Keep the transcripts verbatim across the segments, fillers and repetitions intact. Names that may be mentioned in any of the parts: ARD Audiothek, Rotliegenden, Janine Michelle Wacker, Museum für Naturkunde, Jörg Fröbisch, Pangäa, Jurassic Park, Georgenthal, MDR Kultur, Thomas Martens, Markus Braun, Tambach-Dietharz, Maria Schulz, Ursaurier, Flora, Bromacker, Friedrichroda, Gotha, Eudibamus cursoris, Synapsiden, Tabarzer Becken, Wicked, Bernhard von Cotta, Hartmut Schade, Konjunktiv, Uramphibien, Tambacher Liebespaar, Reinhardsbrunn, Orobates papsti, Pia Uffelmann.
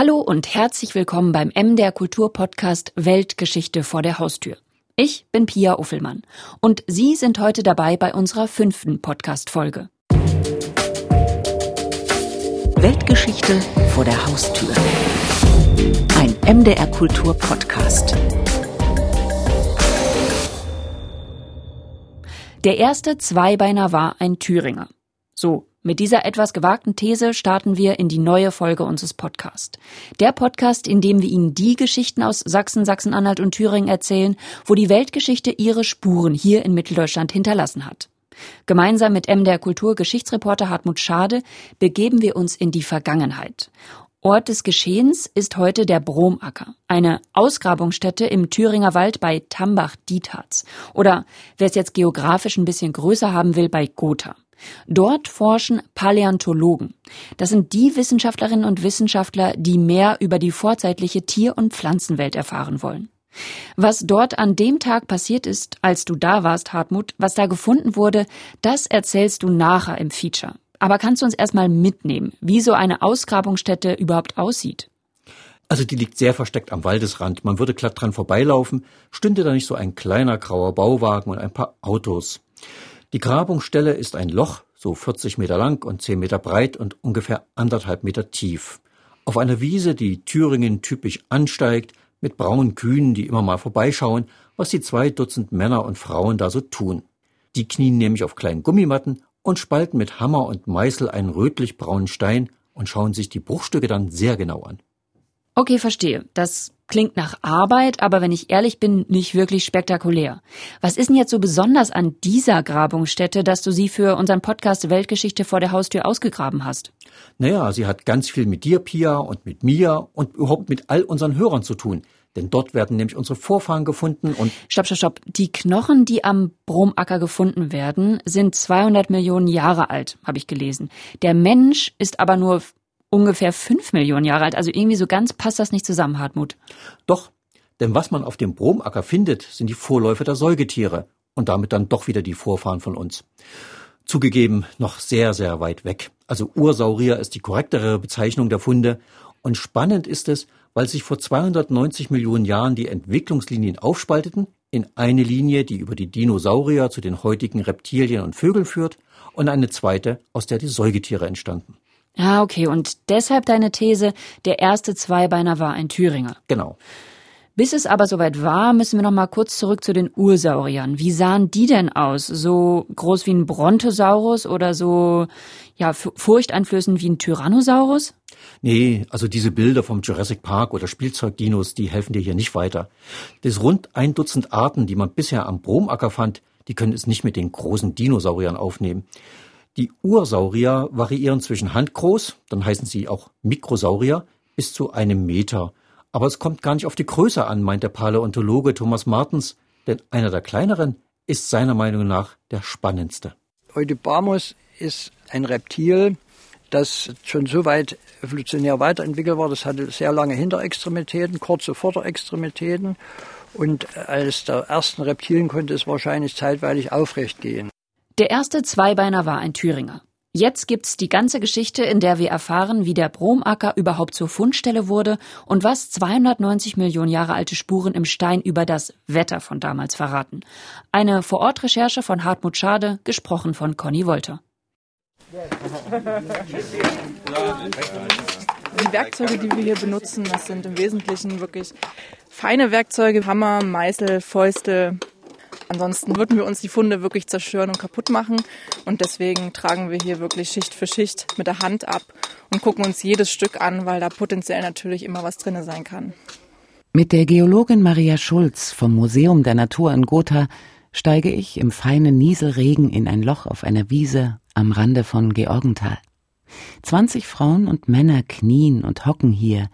Hallo und herzlich willkommen beim M D R Kultur Podcast Weltgeschichte vor der Haustür. Ich bin Pia Uffelmann und Sie sind heute dabei bei unserer fünften Podcast-Folge. Weltgeschichte vor der Haustür. Ein M D R Kultur Podcast. Der erste Zweibeiner war ein Thüringer. So, mit dieser etwas gewagten These starten wir in die neue Folge unseres Podcasts. Der Podcast, in dem wir Ihnen die Geschichten aus Sachsen, Sachsen-Anhalt und Thüringen erzählen, wo die Weltgeschichte ihre Spuren hier in Mitteldeutschland hinterlassen hat. Gemeinsam mit M D R Kultur Geschichtsreporter Hartmut Schade begeben wir uns in die Vergangenheit. Ort des Geschehens ist heute der Bromacker, eine Ausgrabungsstätte im Thüringer Wald bei Tambach-Dietharz oder, wer es jetzt geografisch ein bisschen größer haben will, bei Gotha. Dort forschen Paläontologen. Das sind die Wissenschaftlerinnen und Wissenschaftler, die mehr über die vorzeitliche Tier- und Pflanzenwelt erfahren wollen. Was dort an dem Tag passiert ist, als du da warst, Hartmut, was da gefunden wurde, das erzählst du nachher im Feature. Aber kannst du uns erstmal mitnehmen, wie so eine Ausgrabungsstätte überhaupt aussieht? Also die liegt sehr versteckt am Waldesrand. Man würde glatt dran vorbeilaufen, stünde da nicht so ein kleiner grauer Bauwagen und ein paar Autos. Die Grabungsstelle ist ein Loch, so vierzig Meter lang und zehn Meter breit und ungefähr anderthalb Meter tief. Auf einer Wiese, die Thüringen typisch ansteigt, mit braunen Kühen, die immer mal vorbeischauen, was die zwei Dutzend Männer und Frauen da so tun. Die knien nämlich auf kleinen Gummimatten und spalten mit Hammer und Meißel einen rötlich-braunen Stein und schauen sich die Bruchstücke dann sehr genau an. Okay, verstehe. Das klingt nach Arbeit, aber wenn ich ehrlich bin, nicht wirklich spektakulär. Was ist denn jetzt so besonders an dieser Grabungsstätte, dass du sie für unseren Podcast Weltgeschichte vor der Haustür ausgegraben hast? Naja, sie hat ganz viel mit dir, Pia, und mit mir und überhaupt mit all unseren Hörern zu tun. Denn dort werden nämlich unsere Vorfahren gefunden und... Stopp, stopp, stopp. Die Knochen, die am Bromacker gefunden werden, sind zweihundert Millionen Jahre alt, habe ich gelesen. Der Mensch ist aber nur ungefähr fünf Millionen Jahre alt. Also irgendwie so ganz passt das nicht zusammen, Hartmut. Doch, denn was man auf dem Bromacker findet, sind die Vorläufer der Säugetiere und damit dann doch wieder die Vorfahren von uns. Zugegeben, noch sehr, sehr weit weg. Also Ursaurier ist die korrektere Bezeichnung der Funde. Und spannend ist es, weil sich vor zweihundertneunzig Millionen Jahren die Entwicklungslinien aufspalteten in eine Linie, die über die Dinosaurier zu den heutigen Reptilien und Vögeln führt, und eine zweite, aus der die Säugetiere entstanden. Ah, okay. Und deshalb deine These, der erste Zweibeiner war ein Thüringer. Genau. Bis es aber soweit war, müssen wir noch mal kurz zurück zu den Ursauriern. Wie sahen die denn aus? So groß wie ein Brontosaurus oder so, ja, furchteinflößend wie ein Tyrannosaurus? Nee, also diese Bilder vom Jurassic Park oder Spielzeugdinos, die helfen dir hier nicht weiter. Das rund ein Dutzend Arten, die man bisher am Bromacker fand, die können es nicht mit den großen Dinosauriern aufnehmen. Die Ursaurier variieren zwischen handgroß, dann heißen sie auch Mikrosaurier, bis zu einem Meter. Aber es kommt gar nicht auf die Größe an, meint der Paläontologe Thomas Martens, denn einer der kleineren ist seiner Meinung nach der spannendste. Eudibamus ist ein Reptil, das schon so weit evolutionär weiterentwickelt war. Das hatte sehr lange Hinterextremitäten, kurze Vorderextremitäten. Und als der ersten Reptilien konnte es wahrscheinlich zeitweilig aufrecht gehen. Der erste Zweibeiner war ein Thüringer. Jetzt gibt's die ganze Geschichte, in der wir erfahren, wie der Bromacker überhaupt zur Fundstelle wurde und was zweihundertneunzig Millionen Jahre alte Spuren im Stein über das Wetter von damals verraten. Eine Vorortrecherche von Hartmut Schade, gesprochen von Conny Wolter. Die Werkzeuge, die wir hier benutzen, das sind im Wesentlichen wirklich feine Werkzeuge, Hammer, Meißel, Fäuste. Ansonsten würden wir uns die Funde wirklich zerstören und kaputt machen. Und deswegen tragen wir hier wirklich Schicht für Schicht mit der Hand ab und gucken uns jedes Stück an, weil da potenziell natürlich immer was drin sein kann. Mit der Geologin Maria Schulz vom Museum der Natur in Gotha steige ich im feinen Nieselregen in ein Loch auf einer Wiese am Rande von Georgenthal. zwanzig Frauen und Männer knien und hocken hier,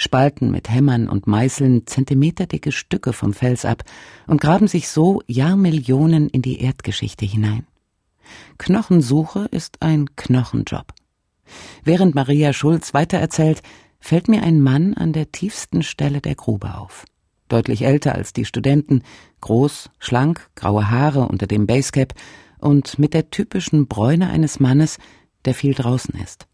spalten mit Hämmern und Meißeln zentimeterdicke Stücke vom Fels ab und graben sich so Jahrmillionen in die Erdgeschichte hinein. Knochensuche ist ein Knochenjob. Während Maria Schulz weitererzählt, fällt mir ein Mann an der tiefsten Stelle der Grube auf. Deutlich älter als die Studenten, groß, schlank, graue Haare unter dem Basecap und mit der typischen Bräune eines Mannes, der viel draußen ist.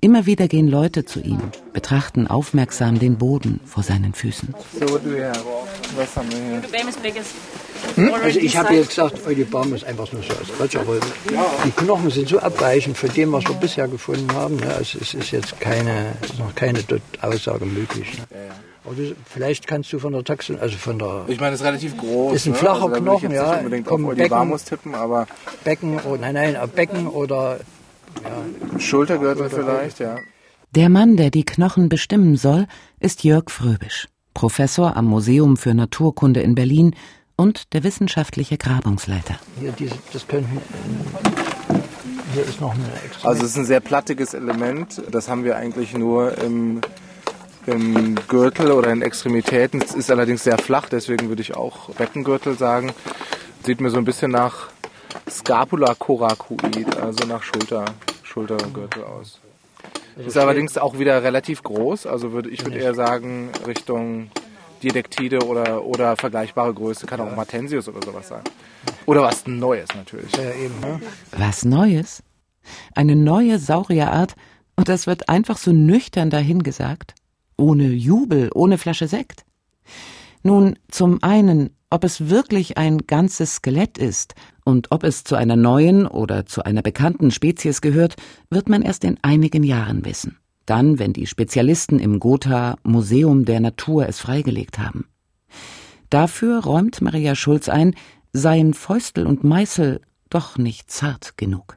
Immer wieder gehen Leute zu ihm, betrachten aufmerksam den Boden vor seinen Füßen. So, du ja. Was haben wir hier? Hm? Also ich habe jetzt gesagt, Eudibamus ist einfach nur so aus Quatsch, aber die Knochen sind so abweichend von dem, was wir bisher gefunden haben. Ne? Also es ist jetzt keine, ist noch keine Aussage möglich. Ne? Aber du, vielleicht kannst du von der Taxon, also von der... Ich meine, das ist relativ groß. Ist ein flacher ne? also Knochen, ja. Ich würde jetzt nicht unbedingt auf Eudibamus tippen, aber... Becken, oh, nein, nein, Becken oder... Ja, Schultergürtel vielleicht, ja. Der Mann, der die Knochen bestimmen soll, ist Jörg Fröbisch, Professor am Museum für Naturkunde in Berlin, und der wissenschaftliche Grabungsleiter. Hier, diese, das könnten, hier ist noch eine extra. Also es ist ein sehr plattiges Element. Das haben wir eigentlich nur im, im Gürtel oder in Extremitäten. Es ist allerdings sehr flach, deswegen würde ich auch Beckengürtel sagen. Sieht mir so ein bisschen nach Scapula coracoid, also nach Schulter, Schultergürtel aus. Ist allerdings auch wieder relativ groß. Also würde ich würde eher sagen Richtung Didektide oder, oder vergleichbare Größe, kann auch Martensius oder sowas sein. Oder was Neues natürlich. Ja, eben, ne? Was Neues? Eine neue Saurierart, und das wird einfach so nüchtern dahingesagt? Ohne Jubel, ohne Flasche Sekt? Nun, zum einen, ob es wirklich ein ganzes Skelett ist und ob es zu einer neuen oder zu einer bekannten Spezies gehört, wird man erst in einigen Jahren wissen. Dann, wenn die Spezialisten im Gotha Museum der Natur es freigelegt haben. Dafür räumt Maria Schulz ein, seien Fäustel und Meißel doch nicht zart genug.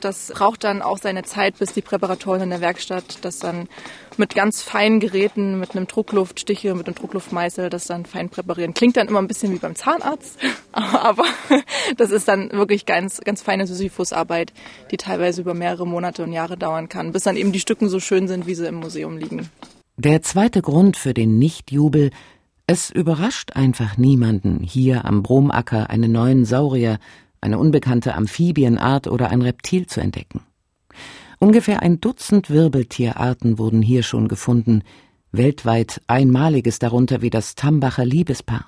Das braucht dann auch seine Zeit, bis die Präparatoren in der Werkstatt das dann mit ganz feinen Geräten, mit einem Druckluftstiche, mit einem Druckluftmeißel, das dann fein präparieren. Klingt dann immer ein bisschen wie beim Zahnarzt, aber das ist dann wirklich ganz, ganz feine Sisyphusarbeit, die teilweise über mehrere Monate und Jahre dauern kann, bis dann eben die Stücken so schön sind, wie sie im Museum liegen. Der zweite Grund für den Nichtjubel: Es überrascht einfach niemanden, hier am Bromacker einen neuen Saurier, eine unbekannte Amphibienart oder ein Reptil zu entdecken. Ungefähr ein Dutzend Wirbeltierarten wurden hier schon gefunden, weltweit einmaliges darunter wie das Tambacher Liebespaar.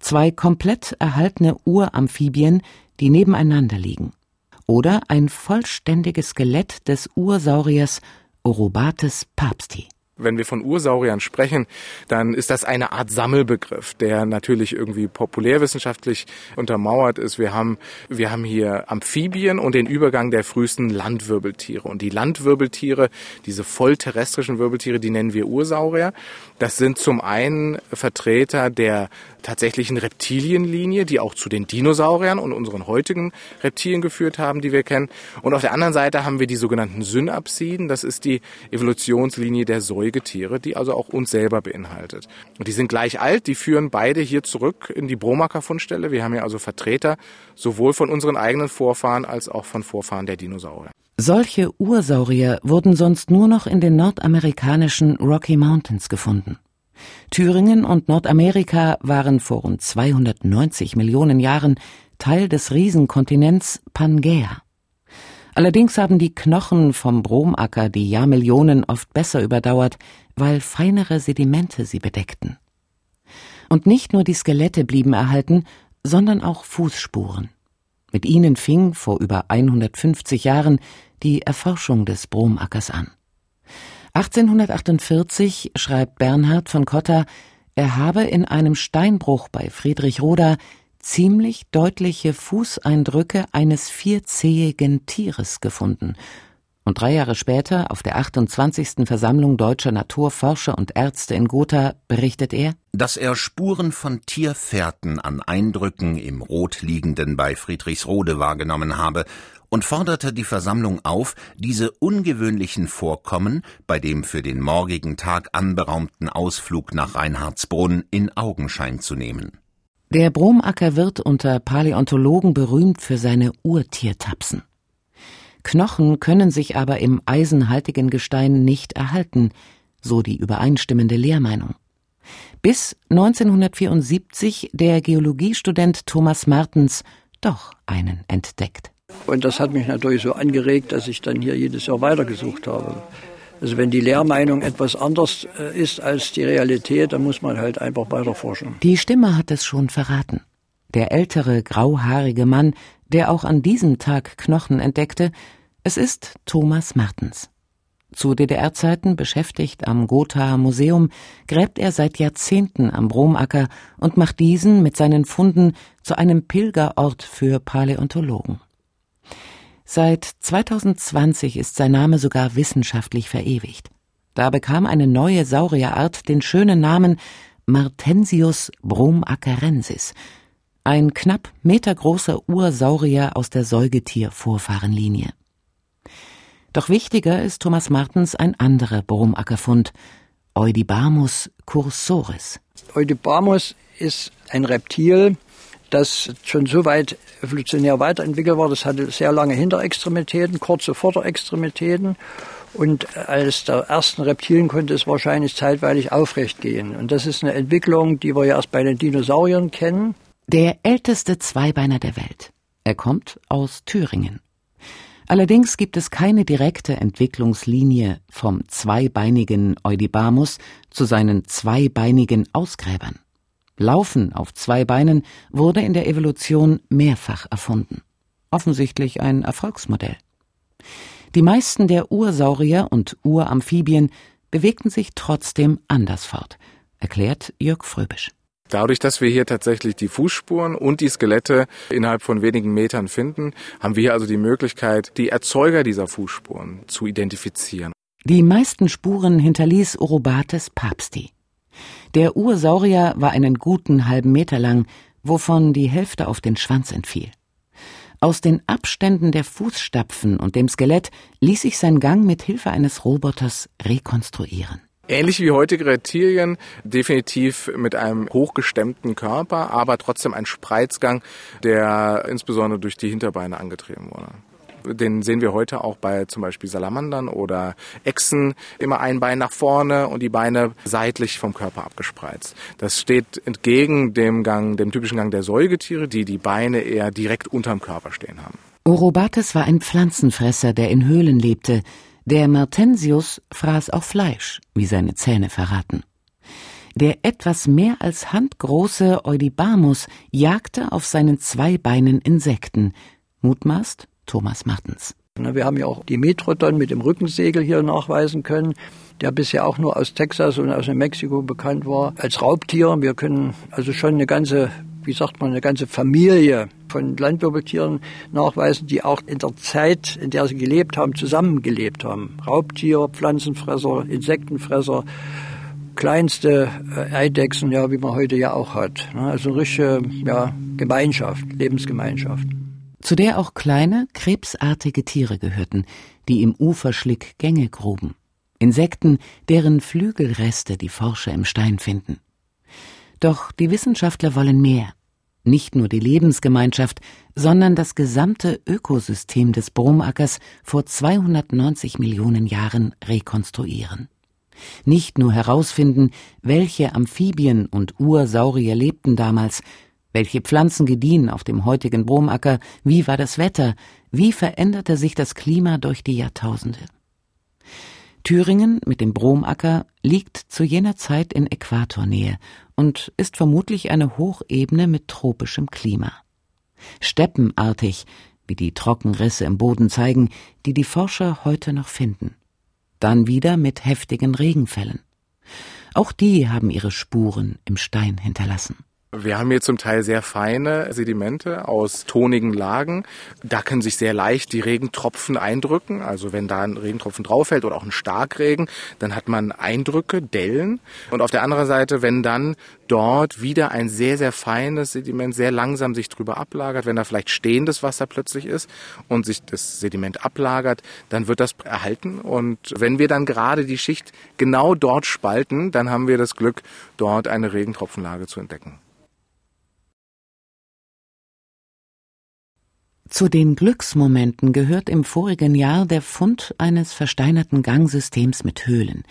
Zwei komplett erhaltene Uramphibien, die nebeneinander liegen. Oder ein vollständiges Skelett des Ursauriers Orobates papsti. Wenn wir von Ursauriern sprechen, dann ist das eine Art Sammelbegriff, der natürlich irgendwie populärwissenschaftlich untermauert ist. Wir haben, wir haben hier Amphibien und den Übergang der frühesten Landwirbeltiere. Und die Landwirbeltiere, diese vollterrestrischen Wirbeltiere, die nennen wir Ursaurier. Das sind zum einen Vertreter der tatsächlichen Reptilienlinie, die auch zu den Dinosauriern und unseren heutigen Reptilien geführt haben, die wir kennen. Und auf der anderen Seite haben wir die sogenannten Synapsiden. Das ist die Evolutionslinie der Säugetiere. Säugetiere, die also auch uns selber beinhaltet. Und die sind gleich alt, die führen beide hier zurück in die Bromacker Fundstelle. Wir haben hier also Vertreter sowohl von unseren eigenen Vorfahren als auch von Vorfahren der Dinosaurier. Solche Ursaurier wurden sonst nur noch in den nordamerikanischen Rocky Mountains gefunden. Thüringen und Nordamerika waren vor rund zweihundertneunzig Millionen Jahren Teil des Riesenkontinents Pangäa. Allerdings haben die Knochen vom Bromacker die Jahrmillionen oft besser überdauert, weil feinere Sedimente sie bedeckten. Und nicht nur die Skelette blieben erhalten, sondern auch Fußspuren. Mit ihnen fing vor über hundertfünfzig Jahren die Erforschung des Bromackers an. achtzehnhundertachtundvierzig schreibt Bernhard von Cotta, er habe in einem Steinbruch bei Friedrichroda ziemlich deutliche Fußeindrücke eines vierzähigen Tieres gefunden. Und drei Jahre später, auf der achtundzwanzigsten Versammlung deutscher Naturforscher und Ärzte in Gotha, berichtet er, dass er Spuren von Tierfährten an Eindrücken im Rotliegenden bei Friedrichsrode wahrgenommen habe und forderte die Versammlung auf, diese ungewöhnlichen Vorkommen bei dem für den morgigen Tag anberaumten Ausflug nach Reinhardsbrunn in Augenschein zu nehmen. Der Bromacker wird unter Paläontologen berühmt für seine Urtiertapsen. Knochen können sich aber im eisenhaltigen Gestein nicht erhalten, so die übereinstimmende Lehrmeinung. Bis neunzehnhundertvierundsiebzig der Geologiestudent Thomas Martens doch einen entdeckt. Und das hat mich natürlich so angeregt, dass ich dann hier jedes Jahr weitergesucht habe. Also wenn die Lehrmeinung etwas anders ist als die Realität, dann muss man halt einfach weiter forschen. Die Stimme hat es schon verraten. Der ältere, grauhaarige Mann, der auch an diesem Tag Knochen entdeckte, es ist Thomas Martens. Zu D D R-Zeiten beschäftigt am Gothaer Museum, gräbt er seit Jahrzehnten am Bromacker und macht diesen mit seinen Funden zu einem Pilgerort für Paläontologen. Seit zweitausendzwanzig ist sein Name sogar wissenschaftlich verewigt. Da bekam eine neue Saurierart den schönen Namen Martensius bromackerensis, ein knapp metergroßer Ursaurier aus der Säugetiervorfahrenlinie. Doch wichtiger ist Thomas Martens ein anderer Bromackerfund, Eudibamus cursoris. Eudibamus ist ein Reptil, das schon so weit evolutionär weiterentwickelt war. Das hatte sehr lange Hinterextremitäten, kurze Vorderextremitäten. Und als der ersten Reptilien konnte es wahrscheinlich zeitweilig aufrecht gehen. Und das ist eine Entwicklung, die wir ja erst bei den Dinosauriern kennen. Der älteste Zweibeiner der Welt. Er kommt aus Thüringen. Allerdings gibt es keine direkte Entwicklungslinie vom zweibeinigen Eudibamus zu seinen zweibeinigen Ausgräbern. Laufen auf zwei Beinen wurde in der Evolution mehrfach erfunden. Offensichtlich ein Erfolgsmodell. Die meisten der Ursaurier und Uramphibien bewegten sich trotzdem anders fort, erklärt Jörg Fröbisch. Dadurch, dass wir hier tatsächlich die Fußspuren und die Skelette innerhalb von wenigen Metern finden, haben wir hier also die Möglichkeit, die Erzeuger dieser Fußspuren zu identifizieren. Die meisten Spuren hinterließ Orobates papsti. Der Ursaurier war einen guten halben Meter lang, wovon die Hälfte auf den Schwanz entfiel. Aus den Abständen der Fußstapfen und dem Skelett ließ sich sein Gang mit Hilfe eines Roboters rekonstruieren. Ähnlich wie heutige Reptilien, definitiv mit einem hochgestemmten Körper, aber trotzdem ein Spreizgang, der insbesondere durch die Hinterbeine angetrieben wurde. Den sehen wir heute auch bei zum Beispiel Salamandern oder Echsen, immer ein Bein nach vorne und die Beine seitlich vom Körper abgespreizt. Das steht entgegen dem Gang, dem typischen Gang der Säugetiere, die die Beine eher direkt unterm Körper stehen haben. Orobates war ein Pflanzenfresser, der in Höhlen lebte. Der Martensius fraß auch Fleisch, wie seine Zähne verraten. Der etwas mehr als handgroße Eudibamus jagte auf seinen zwei Beinen Insekten, mutmaßt Thomas Martens. Wir haben ja auch die Metrodon mit dem Rückensegel hier nachweisen können, der bisher auch nur aus Texas und aus Mexiko bekannt war, als Raubtier. Wir können also schon eine ganze, wie sagt man, eine ganze Familie von Landwirbeltieren nachweisen, die auch in der Zeit, in der sie gelebt haben, zusammengelebt haben. Raubtier, Pflanzenfresser, Insektenfresser, kleinste Eidechsen, ja, wie man heute ja auch hat. Also eine richtige ja, Gemeinschaft, Lebensgemeinschaft. Zu der auch kleine, krebsartige Tiere gehörten, die im Uferschlick Gänge gruben. Insekten, deren Flügelreste die Forscher im Stein finden. Doch die Wissenschaftler wollen mehr. Nicht nur die Lebensgemeinschaft, sondern das gesamte Ökosystem des Bromackers vor zweihundertneunzig Millionen Jahren rekonstruieren. Nicht nur herausfinden, welche Amphibien und Ursaurier lebten damals, welche Pflanzen gediehen auf dem heutigen Bromacker, wie war das Wetter, wie veränderte sich das Klima durch die Jahrtausende. Thüringen mit dem Bromacker liegt zu jener Zeit in Äquatornähe und ist vermutlich eine Hochebene mit tropischem Klima. Steppenartig, wie die Trockenrisse im Boden zeigen, die die Forscher heute noch finden. Dann wieder mit heftigen Regenfällen. Auch die haben ihre Spuren im Stein hinterlassen. Wir haben hier zum Teil sehr feine Sedimente aus tonigen Lagen. Da können sich sehr leicht die Regentropfen eindrücken. Also wenn da ein Regentropfen drauf fällt oder auch ein Starkregen, dann hat man Eindrücke, Dellen. Und auf der anderen Seite, wenn dann dort wieder ein sehr, sehr feines Sediment sehr langsam sich drüber ablagert, wenn da vielleicht stehendes Wasser plötzlich ist und sich das Sediment ablagert, dann wird das erhalten. Und wenn wir dann gerade die Schicht genau dort spalten, dann haben wir das Glück, dort eine Regentropfenlage zu entdecken. Zu den Glücksmomenten gehört im vorigen Jahr der Fund eines versteinerten Gangsystems mit Höhlen,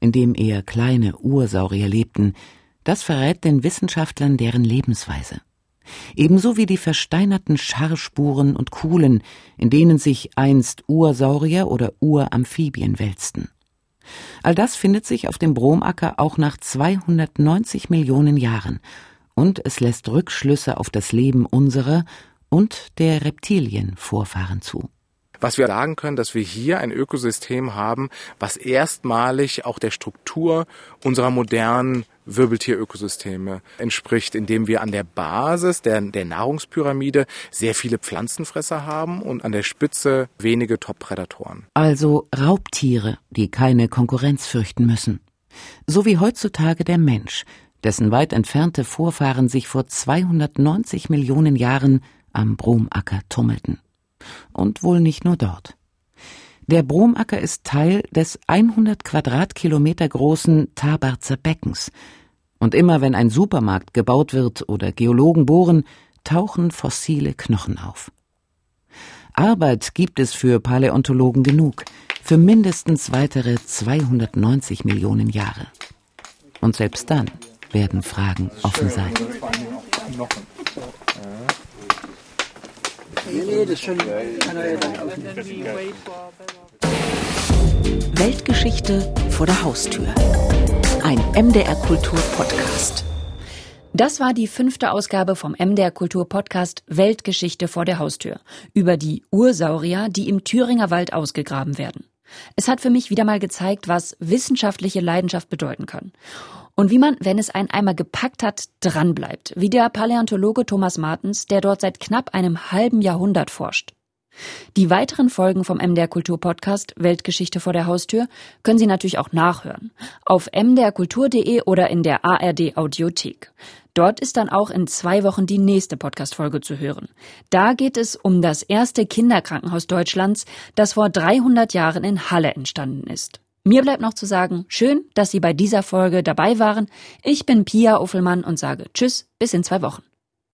in dem eher kleine Ursaurier lebten. Das verrät den Wissenschaftlern deren Lebensweise. Ebenso wie die versteinerten Scharrspuren und Kuhlen, in denen sich einst Ursaurier oder Uramphibien wälzten. All das findet sich auf dem Bromacker auch nach zweihundertneunzig Millionen Jahren und es lässt Rückschlüsse auf das Leben unserer und der Reptilien-Vorfahren zu. Was wir sagen können, dass wir hier ein Ökosystem haben, was erstmalig auch der Struktur unserer modernen Wirbeltierökosysteme entspricht, indem wir an der Basis der, der Nahrungspyramide sehr viele Pflanzenfresser haben und an der Spitze wenige Top-Prädatoren. Also Raubtiere, die keine Konkurrenz fürchten müssen. So wie heutzutage der Mensch, dessen weit entfernte Vorfahren sich vor zweihundertneunzig Millionen Jahren am Bromacker tummelten. Und wohl nicht nur dort. Der Bromacker ist Teil des hundert Quadratkilometer großen Tabarzer Beckens. Und immer wenn ein Supermarkt gebaut wird oder Geologen bohren, tauchen fossile Knochen auf. Arbeit gibt es für Paläontologen genug, für mindestens weitere zweihundertneunzig Millionen Jahre. Und selbst dann werden Fragen offen sein. Weltgeschichte vor der Haustür. Ein M D R-Kultur-Podcast. Das war die fünfte Ausgabe vom M D R-Kultur-Podcast Weltgeschichte vor der Haustür über die Ursaurier, die im Thüringer Wald ausgegraben werden. Es hat für mich wieder mal gezeigt, was wissenschaftliche Leidenschaft bedeuten kann. Und wie man, wenn es einen einmal gepackt hat, dranbleibt. Wie der Paläontologe Thomas Martens, der dort seit knapp einem halben Jahrhundert forscht. Die weiteren Folgen vom M D R-Kultur-Podcast Weltgeschichte vor der Haustür können Sie natürlich auch nachhören. Auf m d r kultur punkt d e oder in der A R D Audiothek. Dort ist dann auch in zwei Wochen die nächste Podcast-Folge zu hören. Da geht es um das erste Kinderkrankenhaus Deutschlands, das vor dreihundert Jahren in Halle entstanden ist. Mir bleibt noch zu sagen, schön, dass Sie bei dieser Folge dabei waren. Ich bin Pia Uffelmann und sage Tschüss, bis in zwei Wochen.